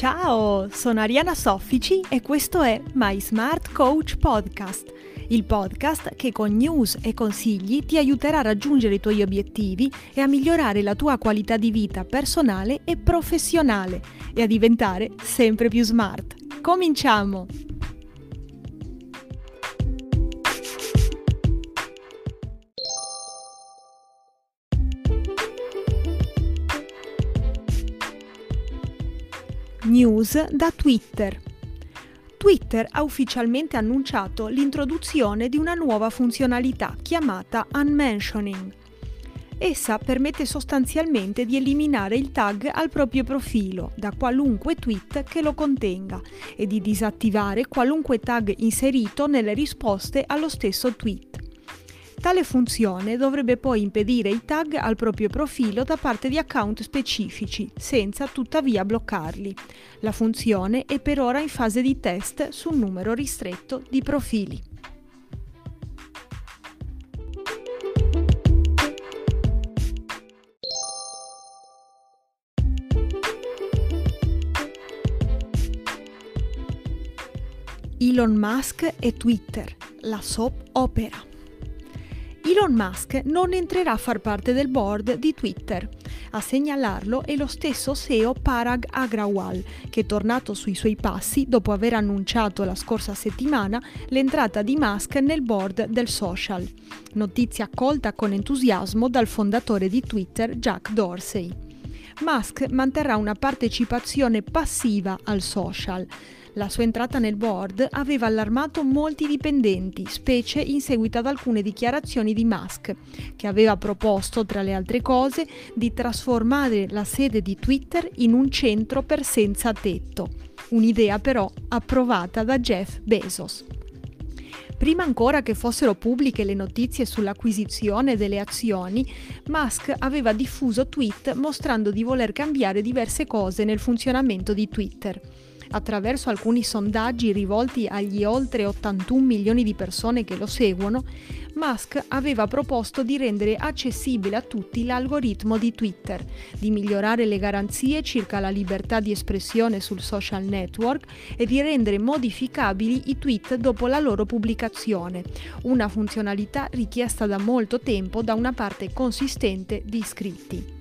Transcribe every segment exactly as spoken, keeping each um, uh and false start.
Ciao, sono Ariana Soffici e questo è My Smart Coach Podcast, il podcast che con news e consigli ti aiuterà a raggiungere i tuoi obiettivi e a migliorare la tua qualità di vita personale e professionale e a diventare sempre più smart. Cominciamo! News da Twitter. Twitter ha ufficialmente annunciato l'introduzione di una nuova funzionalità chiamata Unmentioning. Essa permette sostanzialmente di eliminare il tag al proprio profilo da qualunque tweet che lo contenga e di disattivare qualunque tag inserito nelle risposte allo stesso tweet. Tale funzione dovrebbe poi impedire i tag al proprio profilo da parte di account specifici, senza tuttavia bloccarli. La funzione è per ora in fase di test su un numero ristretto di profili. Elon Musk e Twitter, la soap opera. Elon Musk non entrerà a far parte del board di Twitter. A segnalarlo è lo stesso C E O Parag Agrawal, che è tornato sui suoi passi dopo aver annunciato la scorsa settimana l'entrata di Musk nel board del social. Notizia accolta con entusiasmo dal fondatore di Twitter, Jack Dorsey. Musk manterrà una partecipazione passiva al social. La sua entrata nel board aveva allarmato molti dipendenti, specie in seguito ad alcune dichiarazioni di Musk, che aveva proposto, tra le altre cose, di trasformare la sede di Twitter in un centro per senza tetto. Un'idea però approvata da Jeff Bezos. Prima ancora che fossero pubbliche le notizie sull'acquisizione delle azioni, Musk aveva diffuso tweet mostrando di voler cambiare diverse cose nel funzionamento di Twitter. Attraverso alcuni sondaggi rivolti agli oltre ottantuno milioni di persone che lo seguono, Musk aveva proposto di rendere accessibile a tutti l'algoritmo di Twitter, di migliorare le garanzie circa la libertà di espressione sul social network e di rendere modificabili i tweet dopo la loro pubblicazione, una funzionalità richiesta da molto tempo da una parte consistente di iscritti.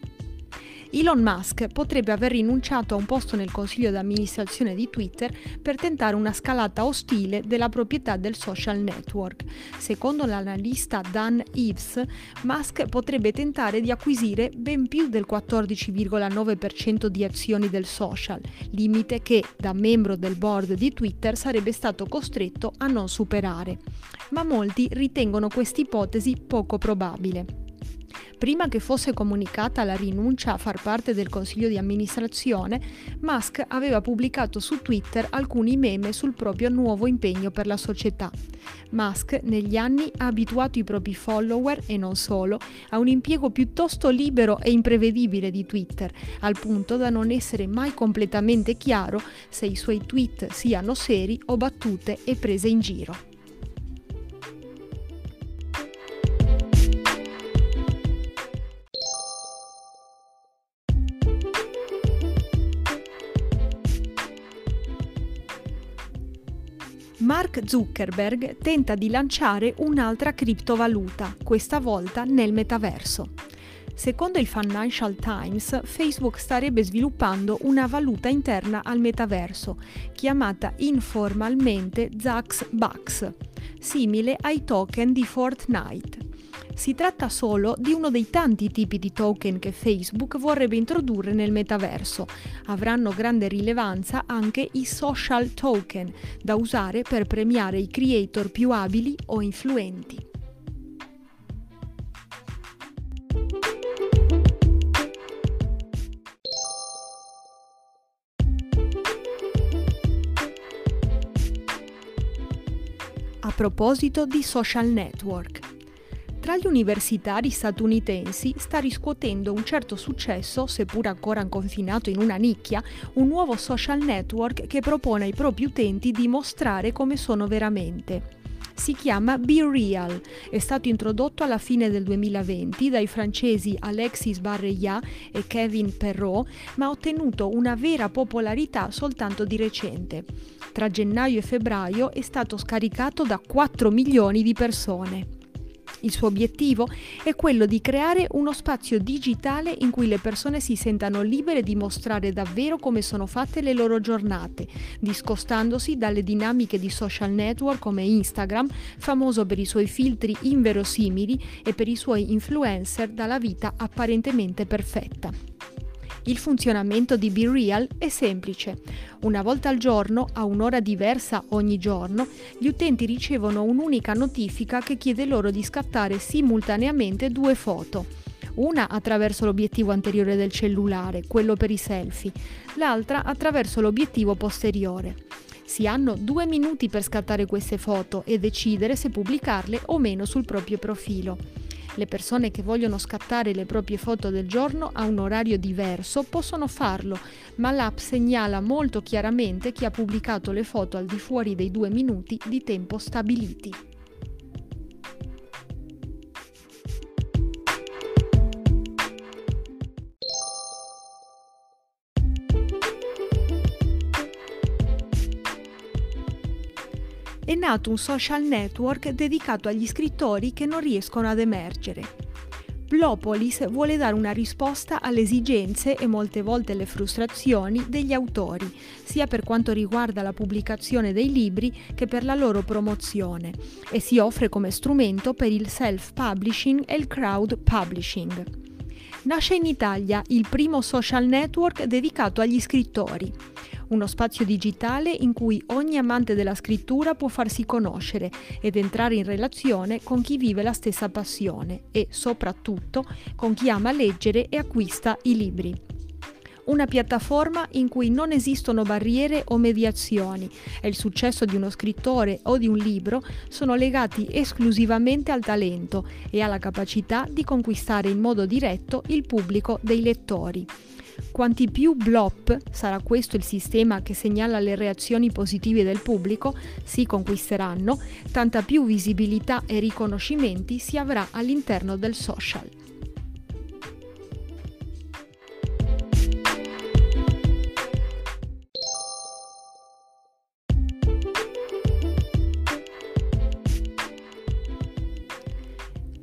Elon Musk potrebbe aver rinunciato a un posto nel consiglio d'amministrazione di Twitter per tentare una scalata ostile della proprietà del social network. Secondo l'analista Dan Ives, Musk potrebbe tentare di acquisire ben più del quattordici virgola nove per cento di azioni del social, limite che, da membro del board di Twitter, sarebbe stato costretto a non superare. Ma molti ritengono quest'ipotesi poco probabile. Prima che fosse comunicata la rinuncia a far parte del consiglio di amministrazione, Musk aveva pubblicato su Twitter alcuni meme sul proprio nuovo impegno per la società. Musk negli anni ha abituato i propri follower, e non solo, a un impiego piuttosto libero e imprevedibile di Twitter, al punto da non essere mai completamente chiaro se i suoi tweet siano seri o battute e prese in giro. Mark Zuckerberg tenta di lanciare un'altra criptovaluta, questa volta nel metaverso. Secondo il Financial Times, Facebook starebbe sviluppando una valuta interna al metaverso, chiamata informalmente Zucks Bucks, simile ai token di Fortnite. Si tratta solo di uno dei tanti tipi di token che Facebook vorrebbe introdurre nel metaverso. Avranno grande rilevanza anche i social token, da usare per premiare i creator più abili o influenti. A proposito di social network, tra gli universitari statunitensi sta riscuotendo un certo successo, seppur ancora confinato in una nicchia, un nuovo social network che propone ai propri utenti di mostrare come sono veramente. si chiama BeReal. È stato introdotto alla fine del duemilaventi dai francesi Alexis Barreillat e Kevin Perrault, ma ha ottenuto una vera popolarità soltanto di recente. Tra gennaio e febbraio è stato scaricato da quattro milioni di persone. Il suo obiettivo è quello di creare uno spazio digitale in cui le persone si sentano libere di mostrare davvero come sono fatte le loro giornate, discostandosi dalle dinamiche di social network come Instagram, famoso per i suoi filtri inverosimili e per i suoi influencer dalla vita apparentemente perfetta. Il funzionamento di BeReal è semplice. Una volta al giorno, a un'ora diversa ogni giorno, gli utenti ricevono un'unica notifica che chiede loro di scattare simultaneamente due foto. Una attraverso l'obiettivo anteriore del cellulare, quello per i selfie, l'altra attraverso l'obiettivo posteriore. Si hanno due minuti per scattare queste foto e decidere se pubblicarle o meno sul proprio profilo. Le persone che vogliono scattare le proprie foto del giorno a un orario diverso possono farlo, ma l'app segnala molto chiaramente chi ha pubblicato le foto al di fuori dei due minuti di tempo stabiliti. È nato un social network dedicato agli scrittori che non riescono ad emergere. Blopolis vuole dare una risposta alle esigenze e molte volte alle frustrazioni degli autori, sia per quanto riguarda la pubblicazione dei libri che per la loro promozione, e si offre come strumento per il self-publishing e il crowd-publishing. Nasce in Italia il primo social network dedicato agli scrittori. Uno spazio digitale in cui ogni amante della scrittura può farsi conoscere ed entrare in relazione con chi vive la stessa passione e, soprattutto, con chi ama leggere e acquista i libri. Una piattaforma in cui non esistono barriere o mediazioni e il successo di uno scrittore o di un libro sono legati esclusivamente al talento e alla capacità di conquistare in modo diretto il pubblico dei lettori. Quanti più blop, sarà questo il sistema che segnala le reazioni positive del pubblico, si conquisteranno, tanta più visibilità e riconoscimenti si avrà all'interno del social.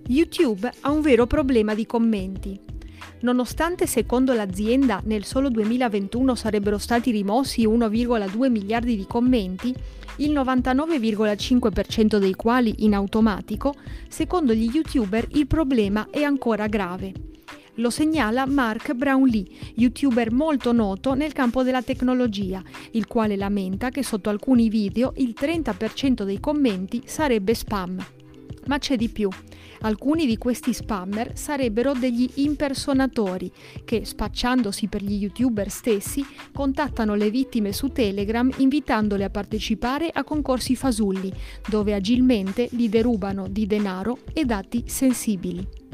YouTube ha un vero problema di commenti. Nonostante secondo l'azienda nel solo duemilaventuno sarebbero stati rimossi uno virgola due miliardi di commenti, il novantanove virgola cinque per cento dei quali in automatico, secondo gli YouTuber il problema è ancora grave. Lo segnala Mark Brownlee, YouTuber molto noto nel campo della tecnologia, il quale lamenta che sotto alcuni video il trenta per cento dei commenti sarebbe spam. Ma c'è di più. Alcuni di questi spammer sarebbero degli impersonatori che, spacciandosi per gli YouTuber stessi, contattano le vittime su Telegram invitandole a partecipare a concorsi fasulli, dove agilmente li derubano di denaro e dati sensibili.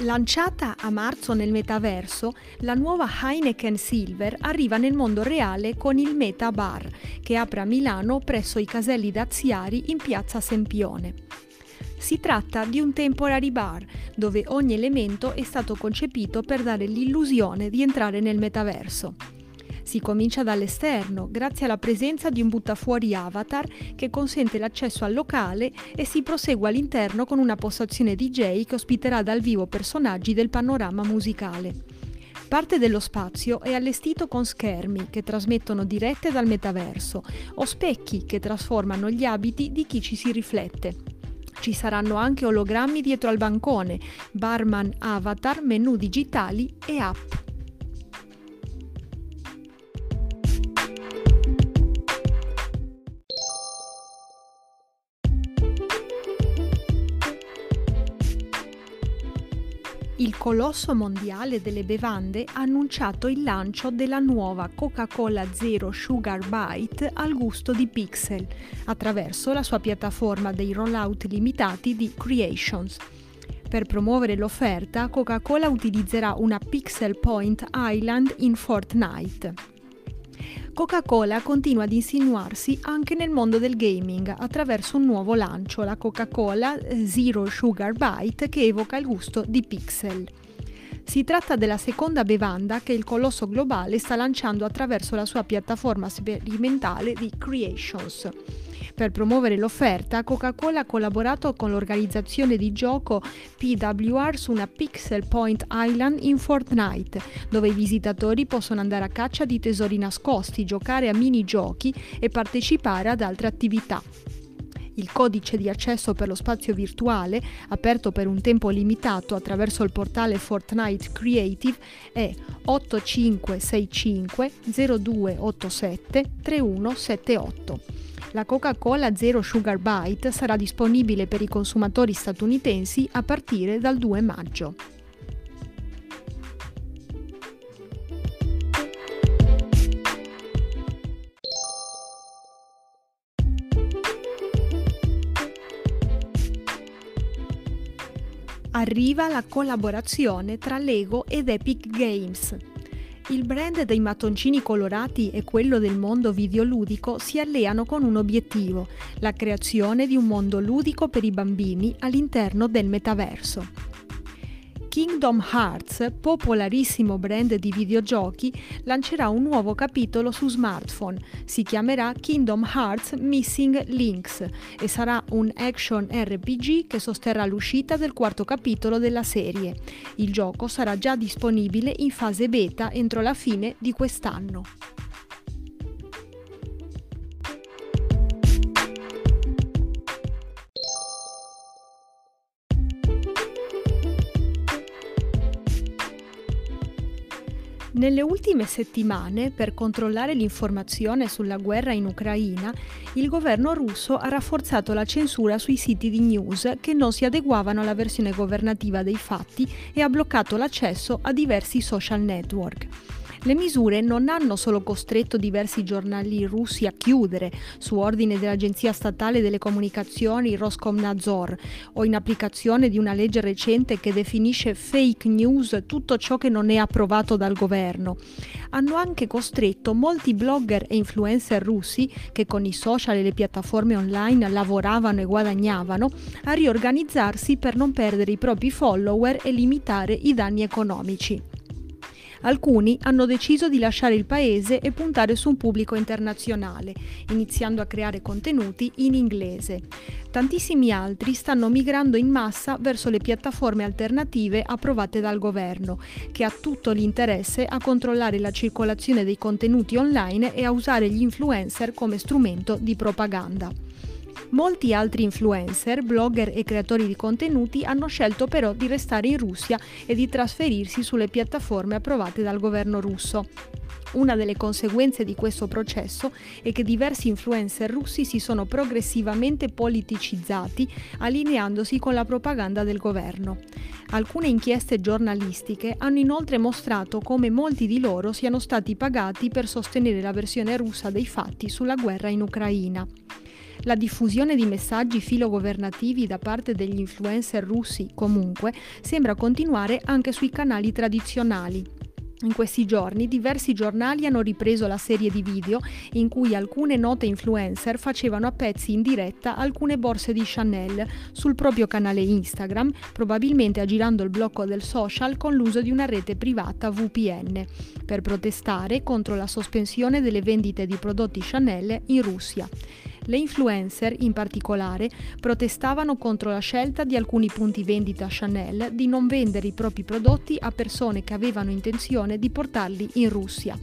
Lanciata a marzo nel metaverso, la nuova Heineken Silver arriva nel mondo reale con il Meta Bar, che apre a Milano presso i caselli daziari in Piazza Sempione. Si tratta di un temporary bar, dove ogni elemento è stato concepito per dare l'illusione di entrare nel metaverso. Si comincia dall'esterno, grazie alla presenza di un buttafuori avatar che consente l'accesso al locale e si prosegue all'interno con una postazione D J che ospiterà dal vivo personaggi del panorama musicale. Parte dello spazio è allestito con schermi che trasmettono dirette dal metaverso o specchi che trasformano gli abiti di chi ci si riflette. Ci saranno anche ologrammi dietro al bancone, barman avatar, menu digitali e app. Il colosso mondiale delle bevande ha annunciato il lancio della nuova Coca-Cola Zero Sugar Bite al gusto di Pixel, attraverso la sua piattaforma dei rollout limitati di Creations. Per promuovere l'offerta, Coca-Cola utilizzerà una Pixel Point Island in Fortnite. Coca-Cola continua ad insinuarsi anche nel mondo del gaming attraverso un nuovo lancio, la Coca-Cola Zero Sugar Bite, che evoca il gusto di Pixel. Si tratta della seconda bevanda che il colosso globale sta lanciando attraverso la sua piattaforma sperimentale di Creations. Per promuovere l'offerta, Coca-Cola ha collaborato con l'organizzazione di gioco P W R su una Pixel Point Island in Fortnite, dove i visitatori possono andare a caccia di tesori nascosti, giocare a minigiochi e partecipare ad altre attività. Il codice di accesso per lo spazio virtuale, aperto per un tempo limitato attraverso il portale Fortnite Creative, è otto cinque sei cinque zero due otto sette tre uno sette otto. La Coca-Cola Zero Sugar Bite sarà disponibile per i consumatori statunitensi a partire dal due maggio. Arriva la collaborazione tra Lego ed Epic Games. Il brand dei mattoncini colorati e quello del mondo videoludico si alleano con un obiettivo: la creazione di un mondo ludico per i bambini all'interno del metaverso. Kingdom Hearts, popolarissimo brand di videogiochi, lancerà un nuovo capitolo su smartphone. Si chiamerà Kingdom Hearts Missing Links e sarà un action R P G che sosterrà l'uscita del quarto capitolo della serie. Il gioco sarà già disponibile in fase beta entro la fine di quest'anno. Nelle ultime settimane, per controllare l'informazione sulla guerra in Ucraina, il governo russo ha rafforzato la censura sui siti di news che non si adeguavano alla versione governativa dei fatti e ha bloccato l'accesso a diversi social network. Le misure non hanno solo costretto diversi giornali russi a chiudere, su ordine dell'Agenzia Statale delle Comunicazioni Roskomnadzor, o in applicazione di una legge recente che definisce fake news tutto ciò che non è approvato dal governo. Hanno anche costretto molti blogger e influencer russi, che con i social e le piattaforme online lavoravano e guadagnavano, a riorganizzarsi per non perdere i propri follower e limitare i danni economici. Alcuni hanno deciso di lasciare il paese e puntare su un pubblico internazionale, iniziando a creare contenuti in inglese. Tantissimi altri stanno migrando in massa verso le piattaforme alternative approvate dal governo, che ha tutto l'interesse a controllare la circolazione dei contenuti online e a usare gli influencer come strumento di propaganda. Molti altri influencer, blogger e creatori di contenuti hanno scelto però di restare in Russia e di trasferirsi sulle piattaforme approvate dal governo russo. Una delle conseguenze di questo processo è che diversi influencer russi si sono progressivamente politicizzati, allineandosi con la propaganda del governo. Alcune inchieste giornalistiche hanno inoltre mostrato come molti di loro siano stati pagati per sostenere la versione russa dei fatti sulla guerra in Ucraina. La diffusione di messaggi filogovernativi da parte degli influencer russi, comunque, sembra continuare anche sui canali tradizionali. In questi giorni diversi giornali hanno ripreso la serie di video in cui alcune note influencer facevano a pezzi in diretta alcune borse di Chanel sul proprio canale Instagram, probabilmente aggirando il blocco del social con l'uso di una rete privata V P N, per protestare contro la sospensione delle vendite di prodotti Chanel in Russia. Le influencer, in particolare, protestavano contro la scelta di alcuni punti vendita Chanel di non vendere i propri prodotti a persone che avevano intenzione di portarli in Russia.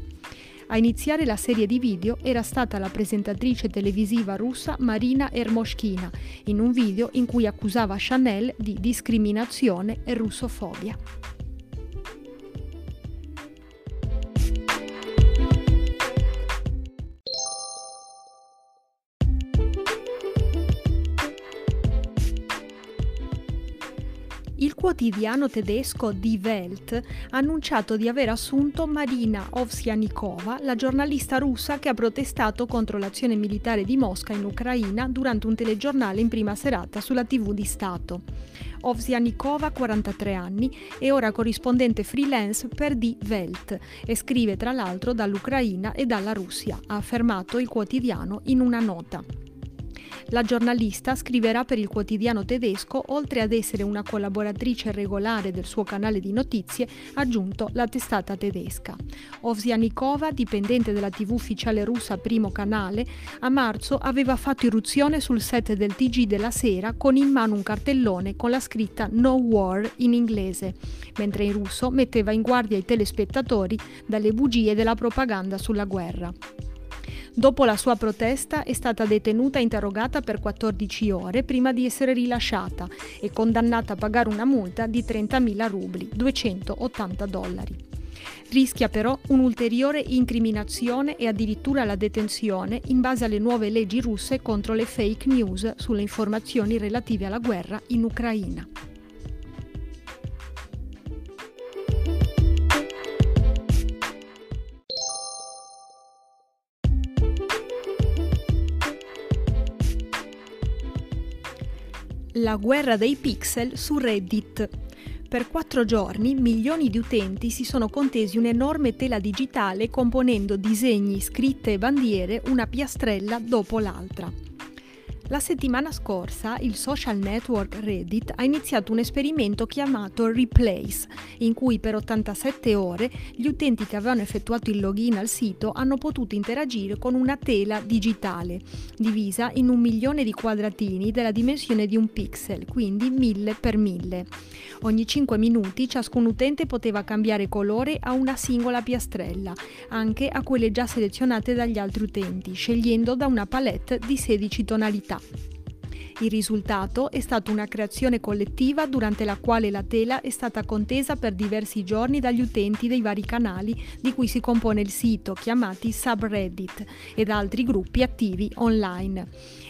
A iniziare la serie di video era stata la presentatrice televisiva russa Marina Ermoshkina, in un video in cui accusava Chanel di discriminazione e russofobia. Il quotidiano tedesco Die Welt ha annunciato di aver assunto Marina Ovsianikova, la giornalista russa che ha protestato contro l'azione militare di Mosca in Ucraina durante un telegiornale in prima serata sulla tivù di Stato. Ovsianikova, quarantatré anni, è ora corrispondente freelance per Die Welt e scrive tra l'altro dall'Ucraina e dalla Russia, ha affermato il quotidiano in una nota. La giornalista scriverà per il quotidiano tedesco, oltre ad essere una collaboratrice regolare del suo canale di notizie, ha aggiunto la testata tedesca. Ovsianikova, dipendente della tivù ufficiale russa Primo Canale, a marzo aveva fatto irruzione sul set del T G della sera con in mano un cartellone con la scritta No War in inglese, mentre in russo metteva in guardia i telespettatori dalle bugie della propaganda sulla guerra. Dopo la sua protesta è stata detenuta e interrogata per quattordici ore prima di essere rilasciata e condannata a pagare una multa di trentamila rubli, duecentottanta dollari. Rischia però un'ulteriore incriminazione e addirittura la detenzione in base alle nuove leggi russe contro le fake news sulle informazioni relative alla guerra in Ucraina. La guerra dei pixel su Reddit. Per quattro giorni milioni di utenti si sono contesi un'enorme tela digitale componendo disegni, scritte e bandiere una piastrella dopo l'altra. La settimana scorsa il social network Reddit ha iniziato un esperimento chiamato Replace, in cui per ottantasette ore gli utenti che avevano effettuato il login al sito hanno potuto interagire con una tela digitale, divisa in un milione di quadratini della dimensione di un pixel, quindi mille per mille. Ogni cinque minuti ciascun utente poteva cambiare colore a una singola piastrella, anche a quelle già selezionate dagli altri utenti, scegliendo da una palette di sedici tonalità. Il risultato è stata una creazione collettiva durante la quale la tela è stata contesa per diversi giorni dagli utenti dei vari canali di cui si compone il sito, chiamati subreddit, ed altri gruppi attivi online.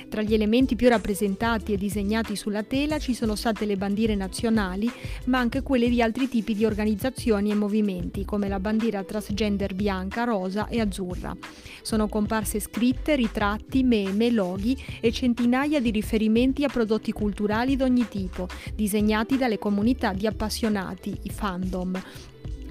Tra gli elementi più rappresentati e disegnati sulla tela ci sono state le bandiere nazionali, ma anche quelle di altri tipi di organizzazioni e movimenti, come la bandiera transgender bianca, rosa e azzurra. Sono comparse scritte, ritratti, meme, loghi e centinaia di riferimenti a prodotti culturali d'ogni tipo, disegnati dalle comunità di appassionati, i fandom,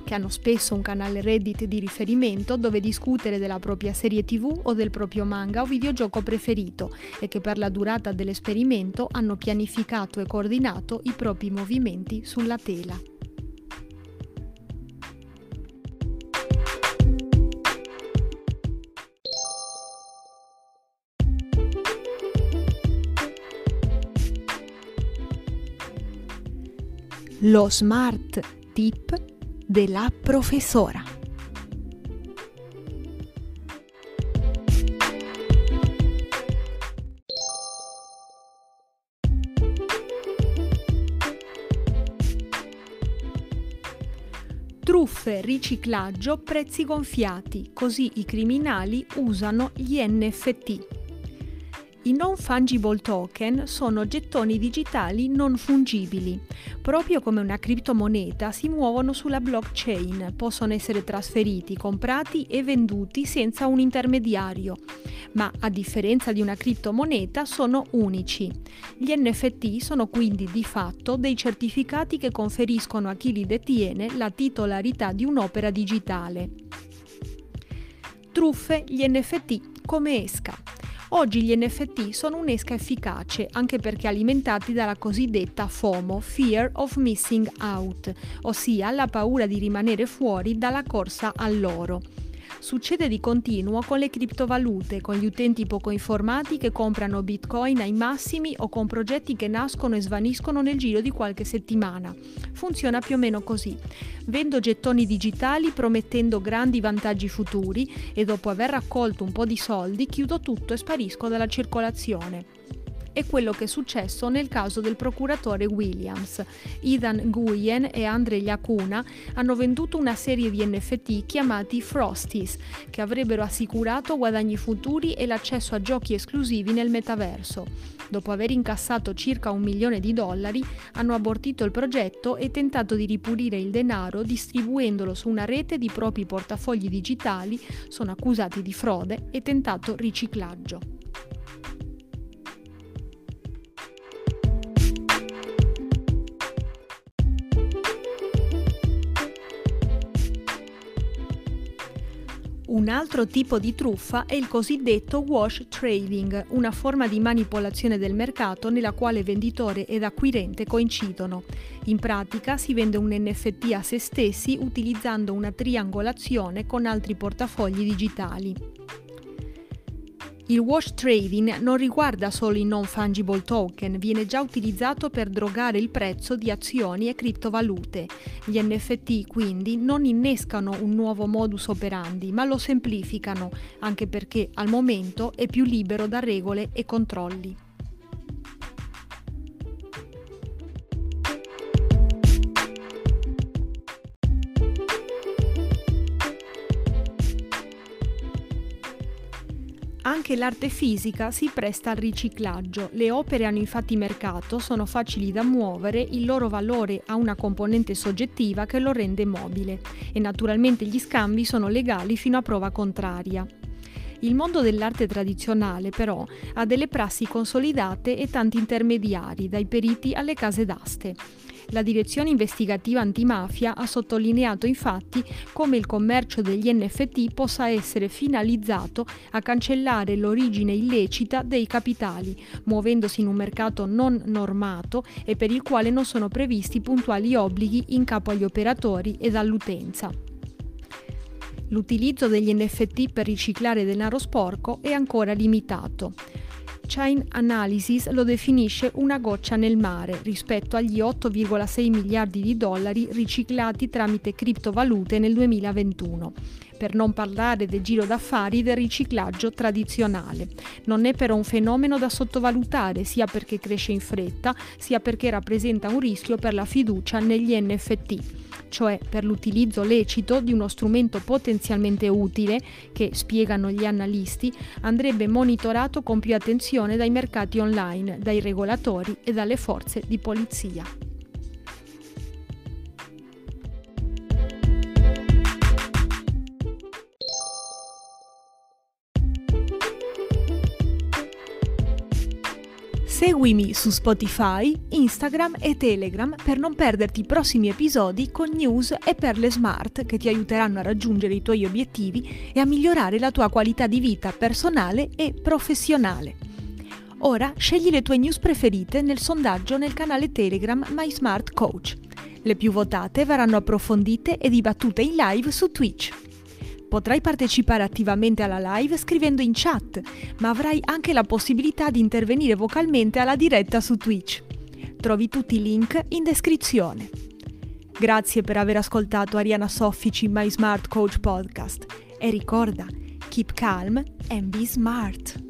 che hanno spesso un canale Reddit di riferimento dove discutere della propria serie tivù o del proprio manga o videogioco preferito e che per la durata dell'esperimento hanno pianificato e coordinato i propri movimenti sulla tela. Lo smart tip della professora. Truffe, riciclaggio, prezzi gonfiati, così i criminali usano gli N F T. I non-fungible token sono gettoni digitali non fungibili. Proprio come una criptomoneta si muovono sulla blockchain, possono essere trasferiti, comprati e venduti senza un intermediario, ma a differenza di una criptomoneta sono unici. Gli N F T sono quindi di fatto dei certificati che conferiscono a chi li detiene la titolarità di un'opera digitale. Truffe, gli N F T come esca. Oggi gli N F T sono un'esca efficace, anche perché alimentati dalla cosiddetta FOMO, Fear of Missing Out, ossia la paura di rimanere fuori dalla corsa all'oro. Succede di continuo con le criptovalute, con gli utenti poco informati che comprano bitcoin ai massimi o con progetti che nascono e svaniscono nel giro di qualche settimana. Funziona più o meno così. Vendo gettoni digitali promettendo grandi vantaggi futuri e dopo aver raccolto un po' di soldi chiudo tutto e sparisco dalla circolazione. è quello che è successo nel caso del procuratore Williams. Ethan Nguyen e Andre Llacuna hanno venduto una serie di N F T chiamati Frosties, che avrebbero assicurato guadagni futuri e l'accesso a giochi esclusivi nel metaverso. Dopo aver incassato circa un milione di dollari, hanno abortito il progetto e tentato di ripulire il denaro distribuendolo su una rete di propri portafogli digitali, sono accusati di frode e tentato riciclaggio. Un altro tipo di truffa è il cosiddetto wash trading, una forma di manipolazione del mercato nella quale venditore ed acquirente coincidono. In pratica si vende un N F T a se stessi utilizzando una triangolazione con altri portafogli digitali. Il wash trading non riguarda solo i non-fungible token, viene già utilizzato per drogare il prezzo di azioni e criptovalute. Gli N F T quindi non innescano un nuovo modus operandi, ma lo semplificano, anche perché al momento è più libero da regole e controlli. Anche l'arte fisica si presta al riciclaggio, le opere hanno infatti mercato, sono facili da muovere, il loro valore ha una componente soggettiva che lo rende mobile e naturalmente gli scambi sono legali fino a prova contraria. Il mondo dell'arte tradizionale però ha delle prassi consolidate e tanti intermediari, dai periti alle case d'aste. La direzione investigativa antimafia ha sottolineato infatti come il commercio degli N F T possa essere finalizzato a cancellare l'origine illecita dei capitali, muovendosi in un mercato non normato e per il quale non sono previsti puntuali obblighi in capo agli operatori ed all'utenza. L'utilizzo degli N F T per riciclare denaro sporco è ancora limitato. Chain Analysis lo definisce una goccia nel mare rispetto agli otto virgola sei miliardi di dollari riciclati tramite criptovalute nel duemilaventuno, per non parlare del giro d'affari del riciclaggio tradizionale. Non è però un fenomeno da sottovalutare, sia perché cresce in fretta, sia perché rappresenta un rischio per la fiducia negli N F T, cioè per l'utilizzo lecito di uno strumento potenzialmente utile che, spiegano gli analisti, andrebbe monitorato con più attenzione dai mercati online, dai regolatori e dalle forze di polizia. Seguimi su Spotify, Instagram e Telegram per non perderti i prossimi episodi con news e perle smart che ti aiuteranno a raggiungere i tuoi obiettivi e a migliorare la tua qualità di vita personale e professionale. Ora scegli le tue news preferite nel sondaggio nel canale Telegram My Smart Coach. Le più votate verranno approfondite e dibattute in live su Twitch. Potrai partecipare attivamente alla live scrivendo in chat, ma avrai anche la possibilità di intervenire vocalmente alla diretta su Twitch. Trovi tutti i link in descrizione. Grazie per aver ascoltato Ariana Soffici My Smart Coach Podcast e ricorda, keep calm and be smart.